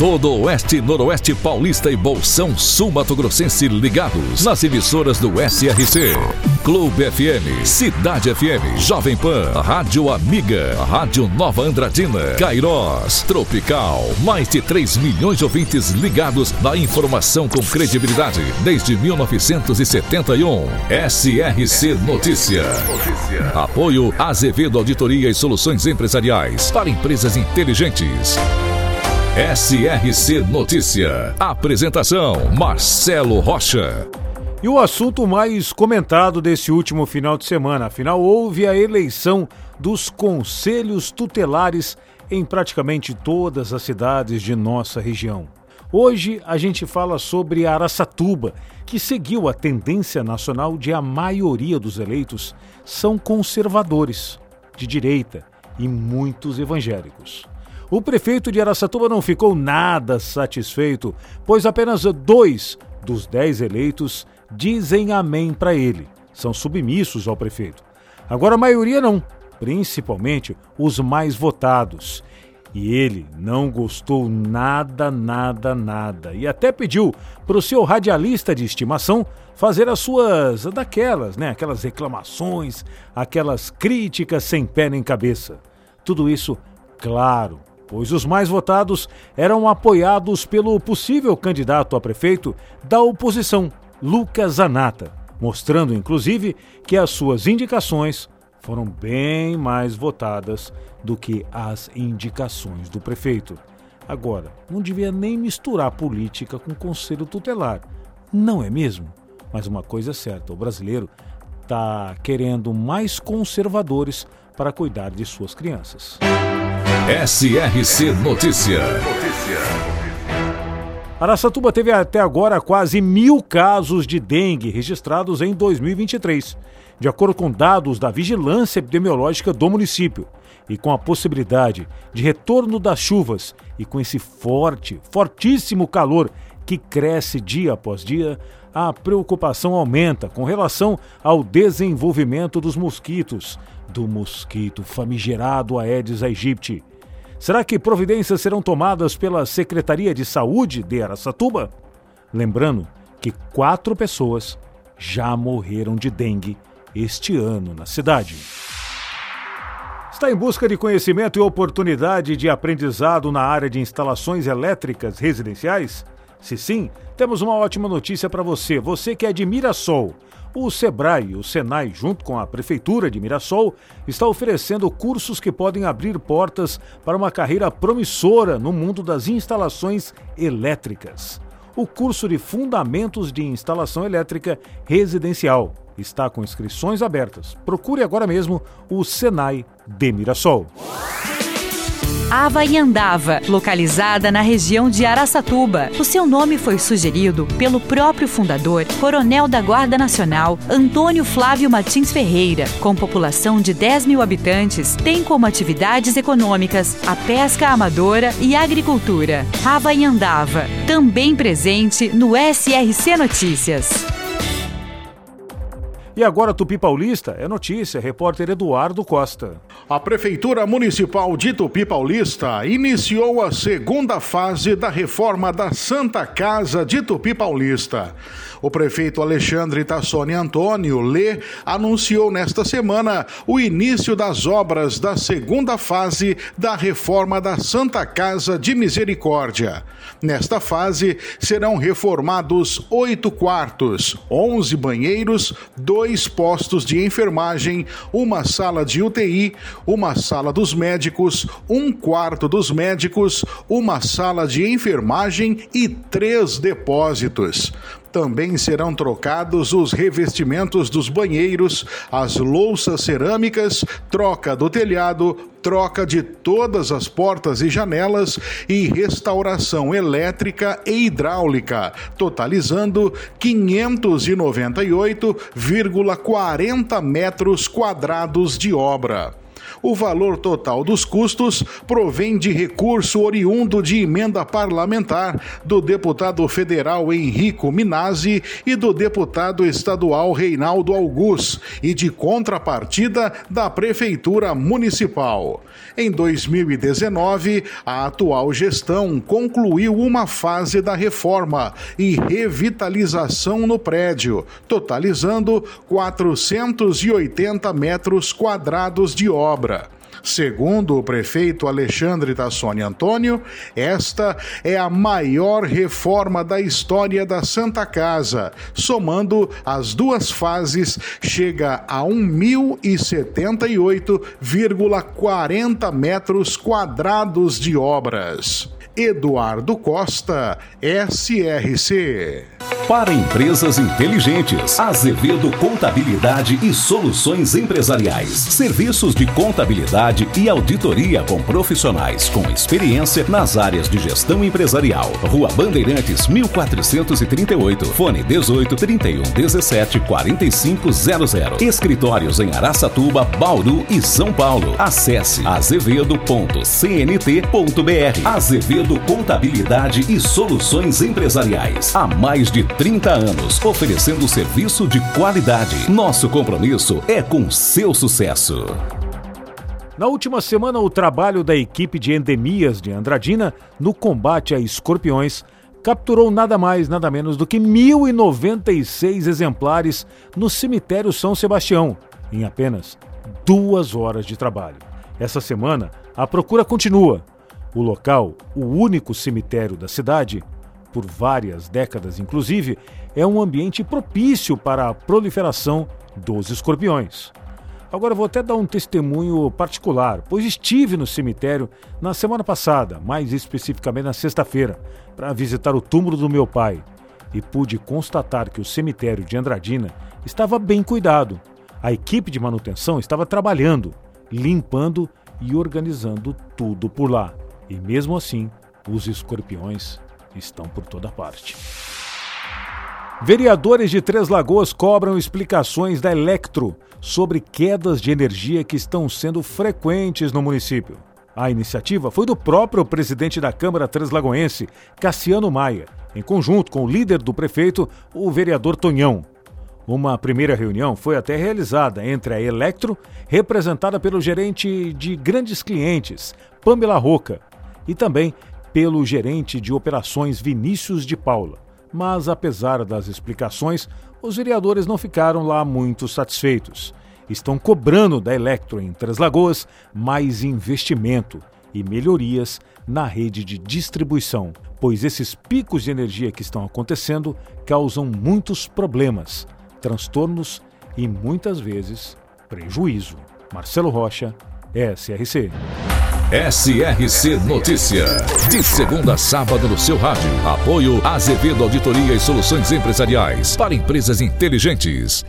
todo o oeste, noroeste paulista e bolsão sul mato-grossense ligados nas emissoras do SRC, Clube FM, Cidade FM, Jovem Pan, Rádio Amiga, Rádio Nova Andradina, Cairos, Tropical. Mais de 3 milhões de ouvintes ligados na informação com credibilidade desde 1971. SRC Notícia. Apoio Azevedo Auditoria e Soluções Empresariais para Empresas Inteligentes. SRC Notícia. Apresentação: Marcelo Rocha. E o assunto mais comentado desse último final de semana, afinal, houve a eleição dos conselhos tutelares em praticamente todas as cidades de nossa região. Hoje a gente fala sobre Araçatuba, que seguiu a tendência nacional de a maioria dos eleitos são conservadores, de direita e muitos evangélicos. O prefeito de Araçatuba não ficou nada satisfeito, pois apenas 2 dos 10 eleitos dizem amém para ele, são submissos ao prefeito. Agora a maioria não, principalmente os mais votados. E ele não gostou nada e até pediu para o seu radialista de estimação fazer as suas aquelas reclamações, aquelas críticas sem pé nem cabeça. Tudo isso, claro, pois os mais votados eram apoiados pelo possível candidato a prefeito da oposição, Lucas Zanata, mostrando inclusive que as suas indicações foram bem mais votadas do que as indicações do prefeito. Agora, não devia nem misturar política com o conselho tutelar, não é mesmo? Mas uma coisa é certa, o brasileiro está querendo mais conservadores para cuidar de suas crianças. SRC Notícia. Araçatuba teve até agora quase 1.000 casos de dengue registrados em 2023, de acordo com dados da vigilância epidemiológica do município. E com a possibilidade de retorno das chuvas e com esse fortíssimo calor que cresce dia após dia, a preocupação aumenta com relação ao desenvolvimento dos mosquitos, do mosquito famigerado Aedes aegypti. Será que providências serão tomadas pela Secretaria de Saúde de Araçatuba? Lembrando que 4 pessoas já morreram de dengue este ano na cidade. Está em busca de conhecimento e oportunidade de aprendizado na área de instalações elétricas residenciais? Se sim, temos uma ótima notícia para você. Você que é de Mirassol. O SEBRAE, o SENAI, junto com a Prefeitura de Mirassol, está oferecendo cursos que podem abrir portas para uma carreira promissora no mundo das instalações elétricas. O curso de Fundamentos de Instalação Elétrica Residencial está com inscrições abertas. Procure agora mesmo o SENAI de Mirassol. Avaiândava, localizada na região de Araçatuba. O seu nome foi sugerido pelo próprio fundador, coronel da Guarda Nacional, Antônio Flávio Martins Ferreira. Com população de 10 mil habitantes, tem como atividades econômicas a pesca amadora e a agricultura. Avaiândava, também presente no SRC Notícias. E agora Tupi Paulista é notícia, repórter Eduardo Costa. A Prefeitura Municipal de Tupi Paulista iniciou a segunda fase da reforma da Santa Casa de Tupi Paulista. O prefeito Alexandre Tassoni Antônio Lê anunciou nesta semana o início das obras da segunda fase da reforma da Santa Casa de Misericórdia. Nesta fase serão reformados 8 quartos, 11 banheiros, 2 postos de enfermagem, uma sala de UTI, uma sala dos médicos, um quarto dos médicos, uma sala de enfermagem e 3 depósitos. Também serão trocados os revestimentos dos banheiros, as louças cerâmicas, troca do telhado, troca de todas as portas e janelas e restauração elétrica e hidráulica, totalizando 598,40 metros quadrados de obra. O valor total dos custos provém de recurso oriundo de emenda parlamentar do deputado federal Henrique Minazzi e do deputado estadual Reinaldo Augusto e de contrapartida da Prefeitura Municipal. Em 2019, a atual gestão concluiu uma fase da reforma e revitalização no prédio, totalizando 480 metros quadrados de obra. Segundo o prefeito Alexandre Tassoni Antônio, esta é a maior reforma da história da Santa Casa. Somando as duas fases, chega a 1.078,40 metros quadrados de obras. Eduardo Costa, SRC. Para empresas inteligentes, Azevedo Contabilidade e Soluções Empresariais. Serviços de contabilidade e auditoria com profissionais com experiência nas áreas de gestão empresarial. Rua Bandeirantes, 1438, fone 18 31 17 4500. Escritórios em Araçatuba, Bauru e São Paulo. Acesse azevedo.cnt.br. Azevedo Contabilidade e Soluções Empresariais. Há mais de 30 anos, oferecendo serviço de qualidade. Nosso compromisso é com seu sucesso. Na última semana, o trabalho da equipe de endemias de Andradina no combate a escorpiões capturou nada mais, nada menos do que 1.096 exemplares no cemitério São Sebastião, em apenas 2 horas de trabalho. Essa semana, a procura continua. O local, o único cemitério da cidade, por várias décadas inclusive, é um ambiente propício para a proliferação dos escorpiões. Agora vou até dar um testemunho particular, pois estive no cemitério na semana passada, mais especificamente na sexta-feira, para visitar o túmulo do meu pai, e pude constatar que o cemitério de Andradina estava bem cuidado. A equipe de manutenção estava trabalhando, limpando e organizando tudo por lá. E mesmo assim, os escorpiões estão por toda parte. Vereadores de Três Lagoas cobram explicações da Elektro sobre quedas de energia que estão sendo frequentes no município. A iniciativa foi do próprio presidente da Câmara Treslagoense, Cassiano Maia, em conjunto com o líder do prefeito, o vereador Tonhão. Uma primeira reunião foi até realizada entre a Elektro, representada pelo gerente de grandes clientes, Pamela Roca, e também pelo gerente de operações Vinícius de Paula. Mas, apesar das explicações, os vereadores não ficaram lá muito satisfeitos. Estão cobrando da Elektro em Três Lagoas mais investimento e melhorias na rede de distribuição, pois esses picos de energia que estão acontecendo causam muitos problemas, transtornos e, muitas vezes, prejuízo. Marcelo Rocha, SRC. SRC Notícia, de segunda a sábado no seu rádio. Apoio Azevedo Auditoria e Soluções Empresariais para empresas inteligentes.